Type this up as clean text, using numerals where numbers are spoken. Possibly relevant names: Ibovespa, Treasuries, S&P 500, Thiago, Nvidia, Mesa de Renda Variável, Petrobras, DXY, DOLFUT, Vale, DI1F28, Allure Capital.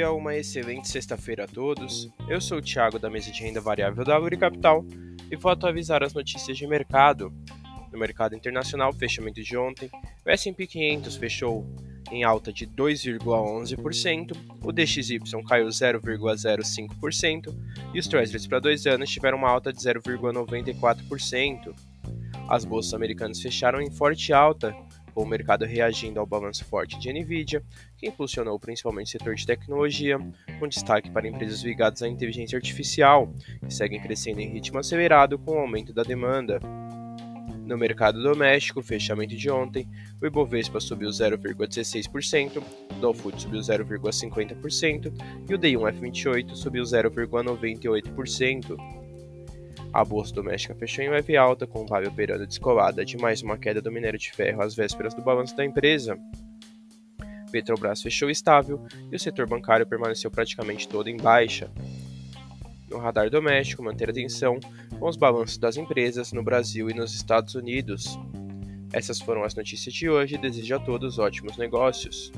dia, uma excelente sexta-feira a todos. Eu sou o Thiago da Mesa de Renda Variável da Allure Capital e vou atualizar as notícias de mercado. No mercado internacional, fechamento de ontem, o S&P 500 fechou em alta de 2,11%, o DXY caiu 0,05% e os Treasuries para 2 anos tiveram uma alta de 0,94%. As bolsas americanas fecharam em forte alta, com o mercado reagindo ao balanço forte de Nvidia, que impulsionou principalmente o setor de tecnologia, com destaque para empresas ligadas à inteligência artificial, que seguem crescendo em ritmo acelerado com o aumento da demanda. No mercado doméstico, fechamento de ontem, o Ibovespa subiu 0,16%, o DOLFUT subiu 0,50% e o DI1F28 subiu 0,98%. A bolsa doméstica fechou em leve alta, com o Vale operando descolada de mais uma queda do minério de ferro às vésperas do balanço da empresa. Petrobras fechou estável e o setor bancário permaneceu praticamente todo em baixa. No radar doméstico, manter atenção com os balanços das empresas no Brasil e nos Estados Unidos. Essas foram as notícias de hoje. Desejo a todos ótimos negócios.